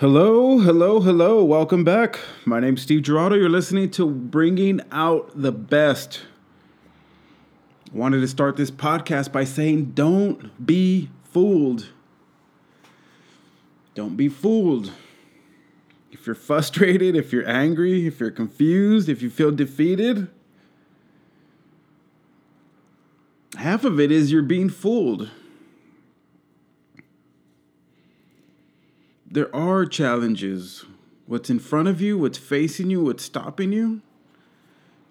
Hello. Welcome back. My name's Steve Gerardo. You're listening to Bringing Out the Best. I wanted to start this podcast by saying don't be fooled. Don't be fooled. If you're frustrated, if you're angry, if you're confused, if you feel defeated, half of it is you're being fooled. There are challenges. What's in front of you, what's facing you, what's stopping you,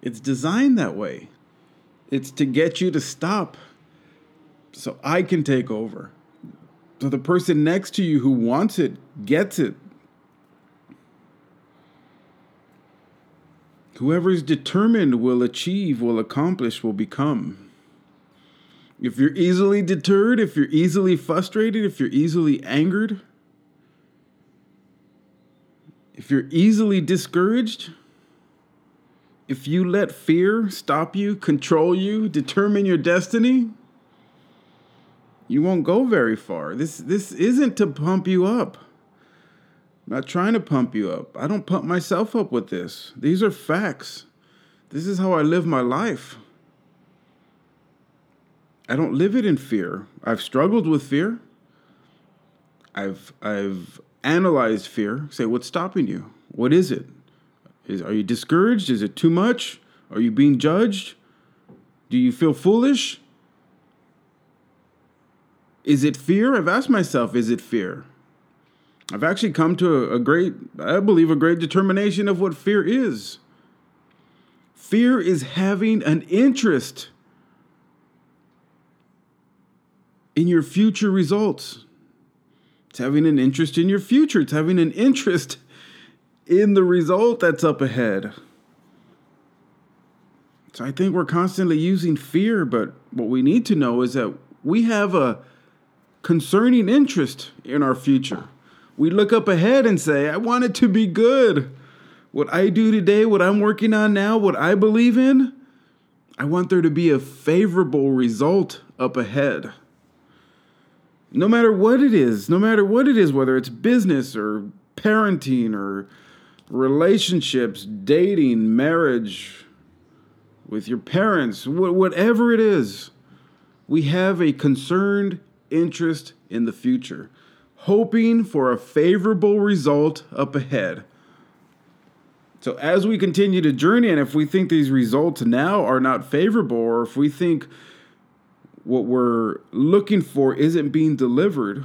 it's designed that way. It's to get you to stop so I can take over. So the person next to you who wants it gets it. Whoever is determined will achieve, will accomplish, will become. If you're easily deterred, if you're easily frustrated, if you're easily angered, if you're easily discouraged, if you let fear stop you, control you, determine your destiny, you won't go very far. This isn't to pump you up. I'm not trying to pump you up. I don't pump myself up with this. These are facts. This is how I live my life. I don't live it in fear. I've struggled with fear. I've analyze fear. Say, what's stopping you? What is it? Are you discouraged? Is it too much? Are you being judged? Do you feel foolish? Is it fear? I've asked myself, is it fear? I've actually come to a great determination of what fear is. Fear is having an interest in your future results. It's having an interest in your future. It's having an interest in the result that's up ahead. So I think we're constantly using fear, but what we need to know is that we have a concerning interest in our future. We look up ahead and say, I want it to be good. What I do today, what I'm working on now, what I believe in, I want there to be a favorable result up ahead. No matter what it is, whether it's business or parenting or relationships, dating, marriage, with your parents, whatever it is, we have a concerned interest in the future, hoping for a favorable result up ahead. So as we continue to journey, and if we think these results now are not favorable, or if we think what we're looking for isn't being delivered,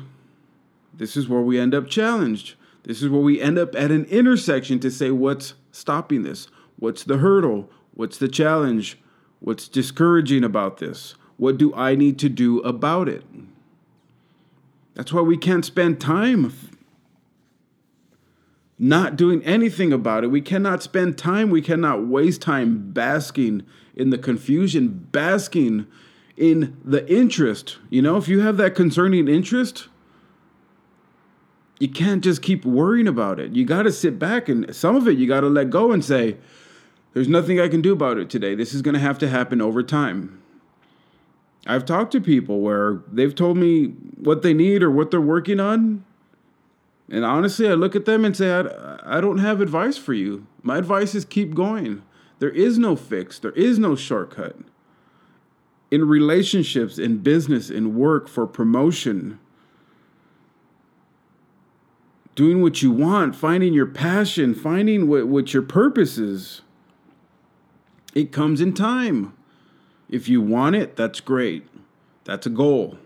this is where we end up challenged. This is where we end up at an intersection to say, what's stopping this? What's the hurdle? What's the challenge? What's discouraging about this? What do I need to do about it? That's why we can't spend time not doing anything about it. We cannot spend time. We cannot waste time basking in the confusion, basking in the interest. You know, if you have that concerning interest, you can't just keep worrying about it. You got to sit back, and some of it you got to let go and say, there's nothing I can do about it today. This is going to have to happen over time. I've talked to people where they've told me what they need or what they're working on, and honestly, I look at them and say, I don't have advice for you. My advice is keep going. There is no fix. There is no shortcut. In relationships, in business, in work, for promotion, doing what you want, finding your passion, finding what your purpose is. It comes in time. If you want it, that's great. That's a goal.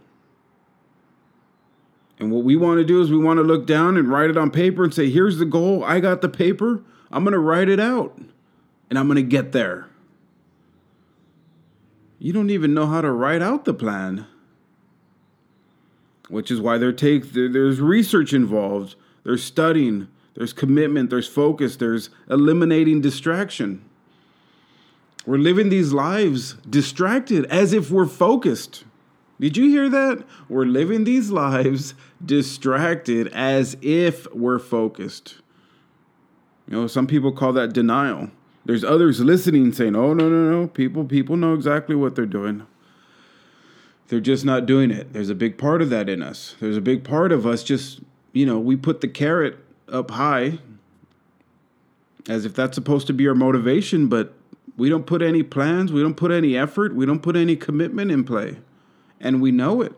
And what we want to do is we want to look down and write it on paper and say, here's the goal. I got the paper. I'm going to write it out and I'm going to get there. You don't even know how to write out the plan, which is why there's research involved. There's studying, there's commitment, there's focus, there's eliminating distraction. We're living these lives distracted as if we're focused. Did you hear that? We're living these lives distracted as if we're focused. You know, some people call that denial. There's others listening saying, oh, no. People know exactly what they're doing. They're just not doing it. There's a big part of that in us. There's a big part of us just, we put the carrot up high, as if that's supposed to be our motivation, but we don't put any plans, we don't put any effort, we don't put any commitment in play, and we know it.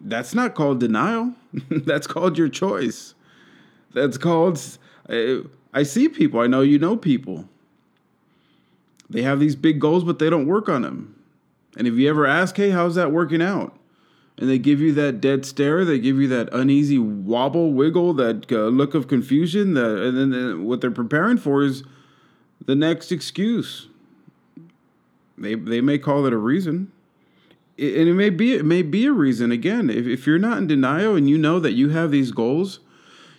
That's not called denial. That's called your choice. That's called, I see people, I know you know people. They have these big goals, but they don't work on them. And if you ever ask, hey, how's that working out? And they give you that dead stare. They give you that uneasy wobble, wiggle, that look of confusion. And then what they're preparing for is the next excuse. They may call it a reason. And it may be a reason. Again, if you're not in denial and you know that you have these goals,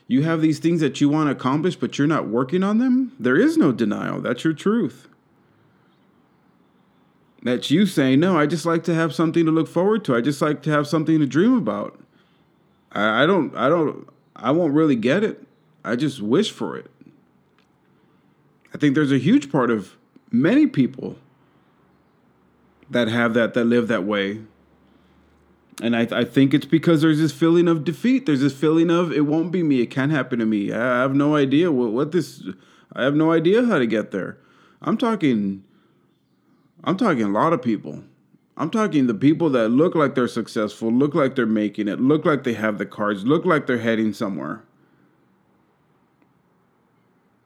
you have these things that you want to accomplish, but you're not working on them, there is no denial. That's your truth. That's you saying, no, I just like to have something to look forward to. I just like to have something to dream about. I won't really get it. I just wish for it. I think there's a huge part of many people that have that live that way. And I think it's because there's this feeling of defeat. There's this feeling of, it won't be me. It can't happen to me. I have no idea I have no idea how to get there. I'm talking a lot of people. I'm talking the people that look like they're successful, look like they're making it, look like they have the cards, look like they're heading somewhere.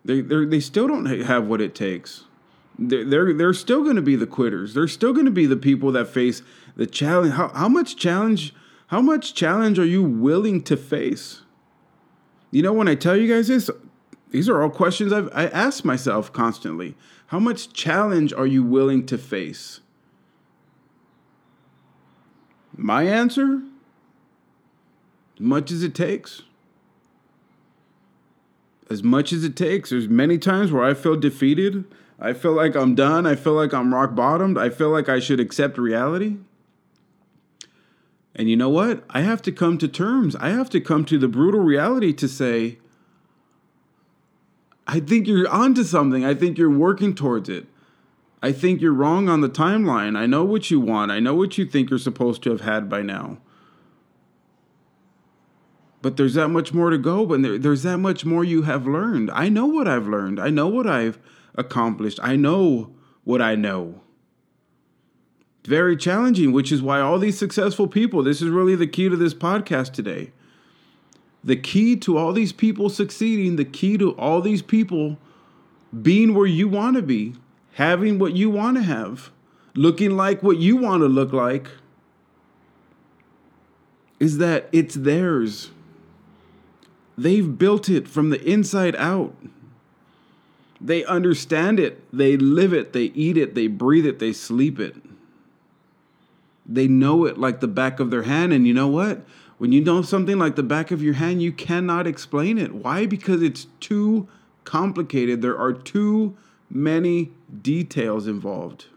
They still don't have what it takes. They're still going to be the quitters. They're still going to be the people that face the challenge. How much challenge are you willing to face? You know, when I tell you guys this, these are all questions I ask myself constantly. How much challenge are you willing to face? My answer? As much as it takes. As much as it takes. There's many times where I feel defeated. I feel like I'm done. I feel like I'm rock bottomed. I feel like I should accept reality. And you know what? I have to come to terms. I have to come to the brutal reality to say, I think you're onto something. I think you're working towards it. I think you're wrong on the timeline. I know what you want. I know what you think you're supposed to have had by now. But there's that much more to go. But there's that much more you have learned. I know what I've learned. I know what I've accomplished. I know what I know. Very challenging, which is why all these successful people, this is really the key to this podcast today. The key to all these people succeeding, the key to all these people being where you want to be, having what you want to have, looking like what you want to look like, is that it's theirs. They've built it from the inside out. They understand it. They live it. They eat it. They breathe it. They sleep it. They know it like the back of their hand. And you know what? When you know something like the back of your hand, you cannot explain it. Why? Because it's too complicated. There are too many details involved.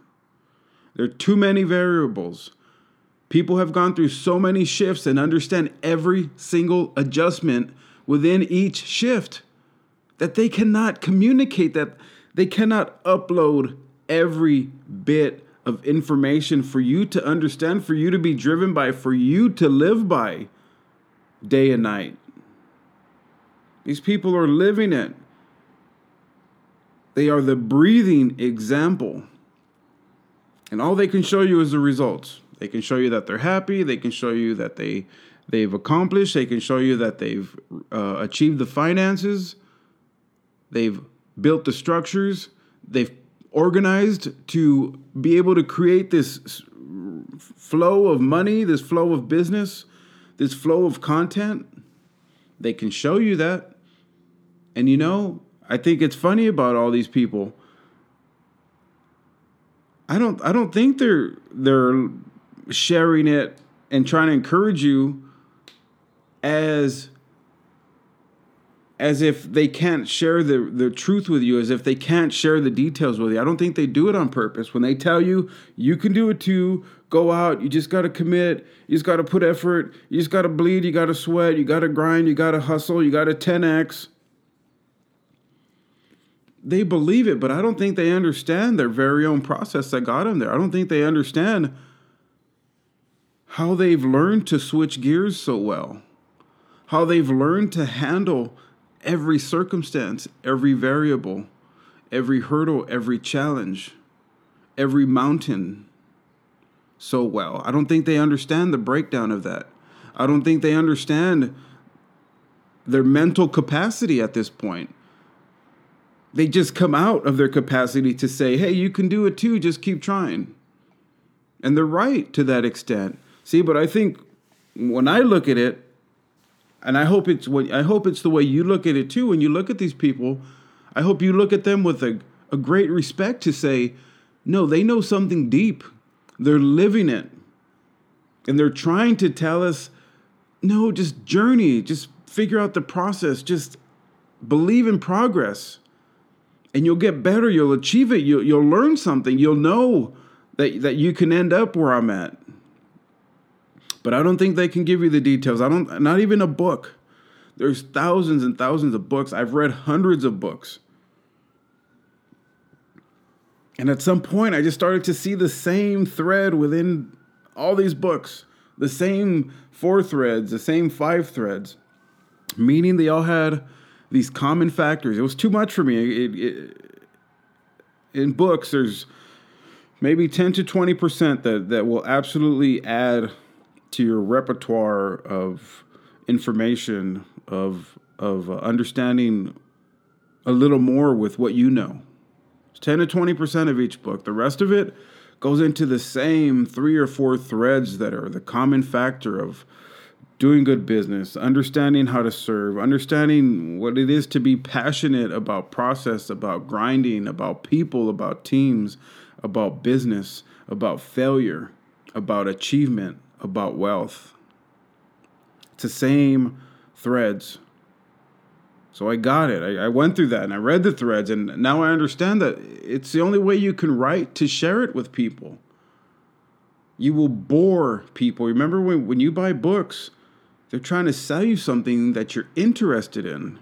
There are too many variables. People have gone through so many shifts and understand every single adjustment within each shift that they cannot communicate, that they cannot upload every bit of information for you to understand, for you to be driven by, for you to live by. Day and night. These people are living it. They are the breathing example. And all they can show you is the results. They can show you that they're happy. They can show you that they've accomplished. They can show you that they've achieved the finances. They've built the structures. They've organized to be able to create this flow of money, this flow of business, this flow of content. They can show you that. And you know, I think it's funny about all these people. I don't think they're sharing it and trying to encourage you as if they can't share the truth with you, as if they can't share the details with you. I don't think they do it on purpose. When they tell you, you can do it too, go out, you just got to commit, you just got to put effort, you just got to bleed, you got to sweat, you got to grind, you got to hustle, you got to 10X. They believe it, but I don't think they understand their very own process that got them there. I don't think they understand how they've learned to switch gears so well, how they've learned to handle every circumstance, every variable, every hurdle, every challenge, every mountain so well. I don't think they understand the breakdown of that. I don't think they understand their mental capacity at this point. They just come out of their capacity to say, hey, you can do it too, just keep trying. And they're right to that extent. See, but I think when I look at it, and I hope it's the way you look at it too, when you look at these people, I hope you look at them with a great respect to say, no, they know something deep. They're living it. And they're trying to tell us, no, just journey, just figure out the process, just believe in progress. And you'll get better, you'll achieve it, you'll learn something, you'll know that you can end up where I'm at. But I don't think they can give you the details. Not even a book. There's thousands and thousands of books. I've read hundreds of books. And at some point, I just started to see the same thread within all these books, the same 4 threads, the same 5 threads, meaning they all had these common factors. It was too much for me. In books, there's maybe 10 to 20% that will absolutely add to your repertoire of information, of understanding a little more with what you know. It's 10 to 20% of each book. The rest of it goes into the same 3 or 4 threads that are the common factor of doing good business, understanding how to serve, understanding what it is to be passionate about process, about grinding, about people, about teams, about business, about failure, about achievement, about wealth. It's the same threads. So I got it. I went through that and I read the threads, and now I understand that it's the only way you can write to share it with people. You will bore people. Remember when you buy books, they're trying to sell you something that you're interested in.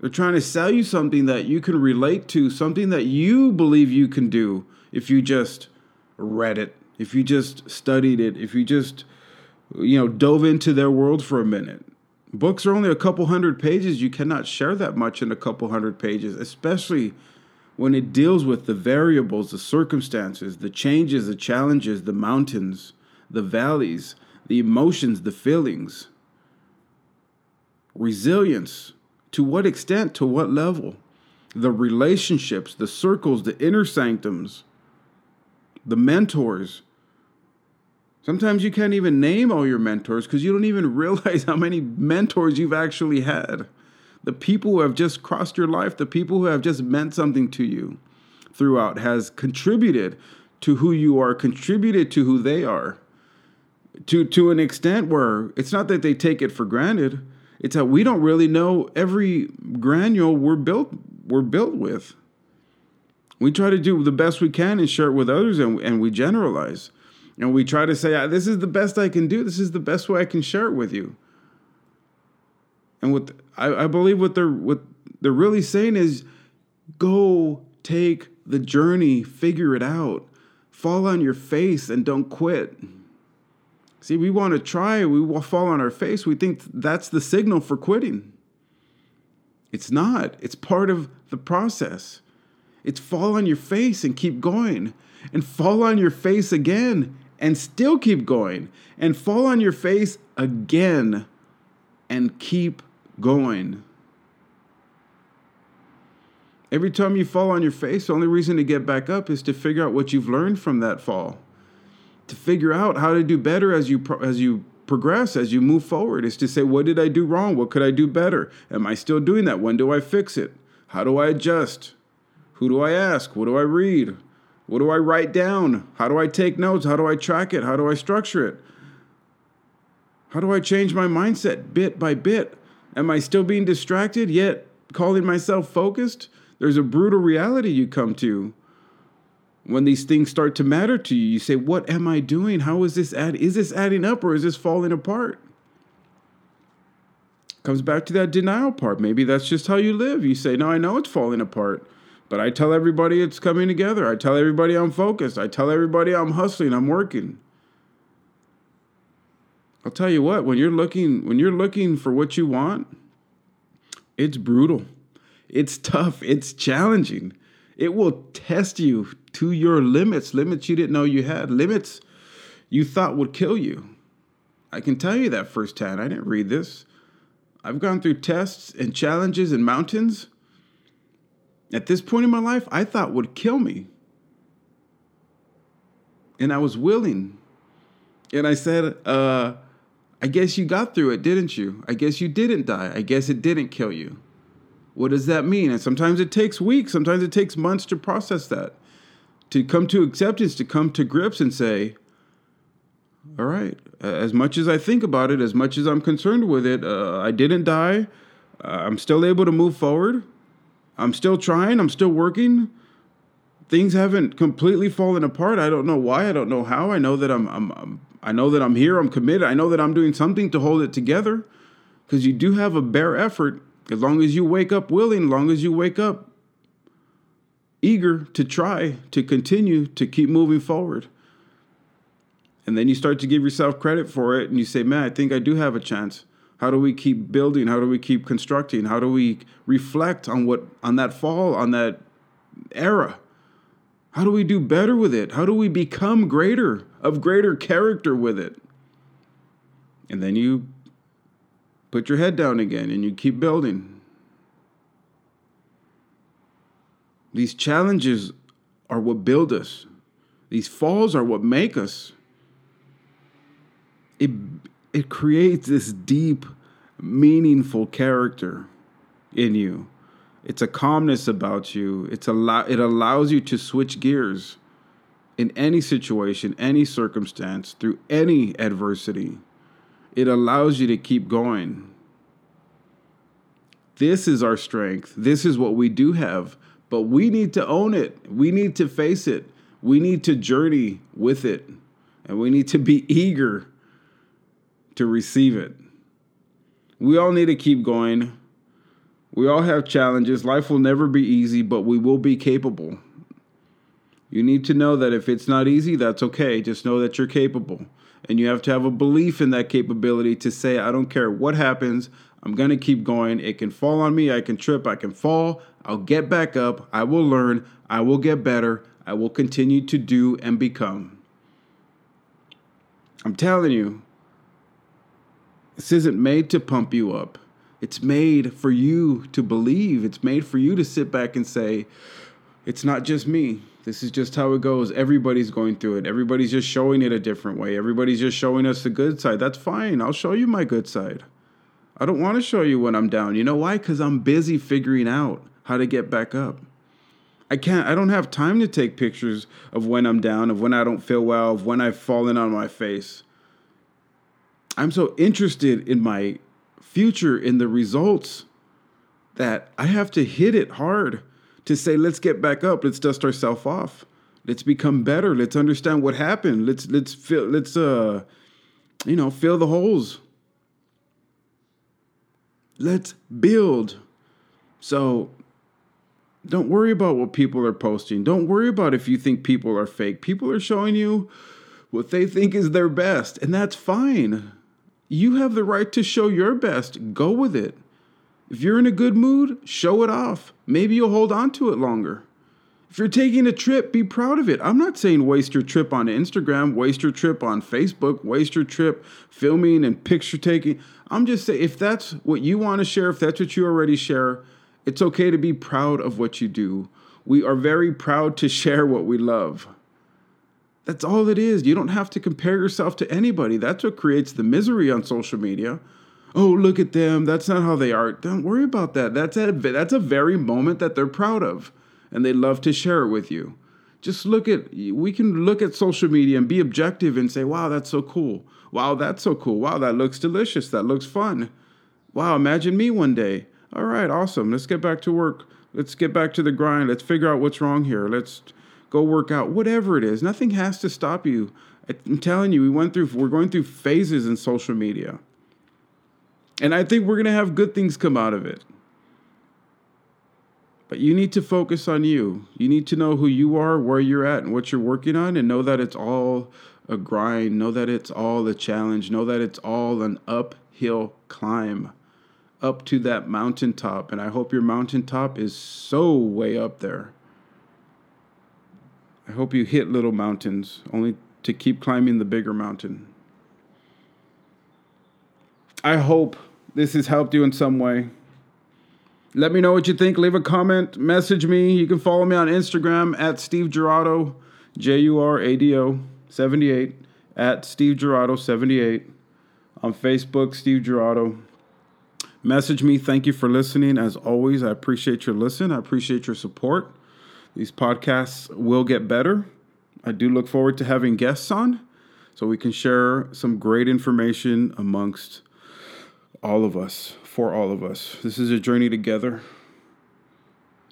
They're trying to sell you something that you can relate to, something that you believe you can do if you just read it, if you just studied it, if you just, dove into their world for a minute. Books are only a couple hundred pages. You cannot share that much in a couple hundred pages, especially when it deals with the variables, the circumstances, the changes, the challenges, the mountains, the valleys, the emotions, the feelings. Resilience. To what extent? To what level? The relationships, the circles, the inner sanctums, the mentors. Sometimes you can't even name all your mentors because you don't even realize how many mentors you've actually had. The people who have just crossed your life, the people who have just meant something to you throughout, has contributed to who you are, contributed to who they are, to an extent where it's not that they take it for granted. It's that we don't really know every granule we're built with. We try to do the best we can and share it with others, and we generalize. And we try to say, this is the best I can do. This is the best way I can share it with you. And I believe what they're really saying is, go take the journey, figure it out, fall on your face, and don't quit. See, we want to try, we will fall on our face. We think that's the signal for quitting. It's not. It's part of the process. It's fall on your face and keep going, and fall on your face again and still keep going, and fall on your face again and keep going. Every time you fall on your face, the only reason to get back up is to figure out what you've learned from that fall, to figure out how to do better as you progress, as you move forward, is to say, what did I do wrong? What could I do better? Am I still doing that? When do I fix it? How do I adjust? Who do I ask? What do I read? What do I write down? How do I take notes? How do I track it? How do I structure it? How do I change my mindset bit by bit? Am I still being distracted yet calling myself focused? There's a brutal reality you come to when these things start to matter to you. You say, what am I doing? How is this adding up, or is this falling apart? Comes back to that denial part. Maybe that's just how you live. You say, no, I know it's falling apart, but I tell everybody it's coming together. I tell everybody I'm focused. I tell everybody I'm hustling, I'm working. I'll tell you what, when you're looking for what you want, it's brutal. It's tough. It's challenging. It will test you to your limits, limits you didn't know you had, limits you thought would kill you. I can tell you that firsthand. I didn't read this. I've gone through tests and challenges and mountains at this point in my life I thought would kill me. And I was willing. And I said, I guess you got through it, didn't you? I guess you didn't die. I guess it didn't kill you. What does that mean? And sometimes it takes weeks. Sometimes it takes months to process that, to come to acceptance, to come to grips and say, all right, as much as I think about it, as much as I'm concerned with it, I didn't die. I'm still able to move forward. I'm still trying. I'm still working. Things haven't completely fallen apart. I don't know why. I don't know how. I know that I know that I'm here. I'm committed. I know that I'm doing something to hold it together, because you do have a bare effort. As long as you wake up willing, as long as you wake up eager to try, to continue, to keep moving forward. And then you start to give yourself credit for it. And you say, man, I think I do have a chance. How do we keep building? How do we keep constructing? How do we reflect on that fall, on that era? How do we do better with it? How do we become greater, of greater character with it? And then you put your head down again and you keep building. These challenges are what build us. These falls are what make us. It creates this deep, meaningful character in you. It's a calmness about you. It allows you to switch gears in any situation, any circumstance, through any adversity. It allows you to keep going. This is our strength. This is what we do have, but we need to own it. We need to face it. We need to journey with it, and we need to be eager to receive it. We all need to keep going. We all have challenges. Life will never be easy, but we will be capable. You need to know that if it's not easy, that's okay. Just know that you're capable. And you have to have a belief in that capability to say, I don't care what happens. I'm going to keep going. It can fall on me. I can trip. I can fall. I'll get back up. I will learn. I will get better. I will continue to do and become. I'm telling you, this isn't made to pump you up. It's made for you to believe. It's made for you to sit back and say, it's not just me. This is just how it goes. Everybody's going through it. Everybody's just showing it a different way. Everybody's just showing us the good side. That's fine. I'll show you my good side. I don't want to show you when I'm down. You know why? Because I'm busy figuring out how to get back up. I don't have time to take pictures of when I'm down, of when I don't feel well, of when I've fallen on my face. I'm so interested in my future, in the results, that I have to hit it hard to say, let's get back up. Let's dust ourselves off. Let's become better. Let's understand what happened. Let's fill the holes. Let's build. So don't worry about what people are posting. Don't worry about if you think people are fake. People are showing you what they think is their best, and that's fine. You have the right to show your best. Go with it. If you're in a good mood, show it off. Maybe you'll hold on to it longer. If you're taking a trip, be proud of it. I'm not saying waste your trip on Instagram, waste your trip on Facebook, waste your trip filming and picture taking. I'm just saying, if that's what you want to share, if that's what you already share, it's okay to be proud of what you do. We are very proud to share what we love. That's all it is. You don't have to compare yourself to anybody. That's what creates the misery on social media. Oh, look at them. That's not how they are. Don't worry about that. That's a very moment that they're proud of, and they love to share it with you. We can look at social media and be objective and say, wow, that's so cool. Wow, that's so cool. Wow, that looks delicious. That looks fun. Wow, imagine me one day. All right, awesome. Let's get back to work. Let's get back to the grind. Let's figure out what's wrong here. Let's go work out, whatever it is. Nothing has to stop you. I'm telling you, we're going through phases in social media. And I think we're going to have good things come out of it. But you need to focus on you. You need to know who you are, where you're at, and what you're working on, and know that it's all a grind. Know that it's all a challenge. Know that it's all an uphill climb up to that mountaintop. And I hope your mountaintop is so way up there. I hope you hit little mountains only to keep climbing the bigger mountain. I hope this has helped you in some way. Let me know what you think. Leave a comment. Message me. You can follow me on Instagram at Steve Jurado, Jurado 78, at Steve Jurado 78. On Facebook, Steve Jurado. Message me. Thank you for listening. As always, I appreciate your listen. I appreciate your support. These podcasts will get better. I do look forward to having guests on so we can share some great information amongst all of us, for all of us. This is a journey together.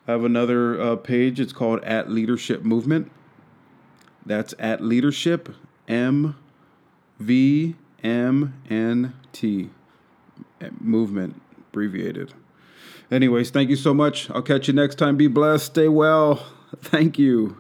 I have another page. It's called At Leadership Movement. That's At Leadership MVMNT Movement, abbreviated. Anyways, thank you so much. I'll catch you next time. Be blessed. Stay well. Thank you.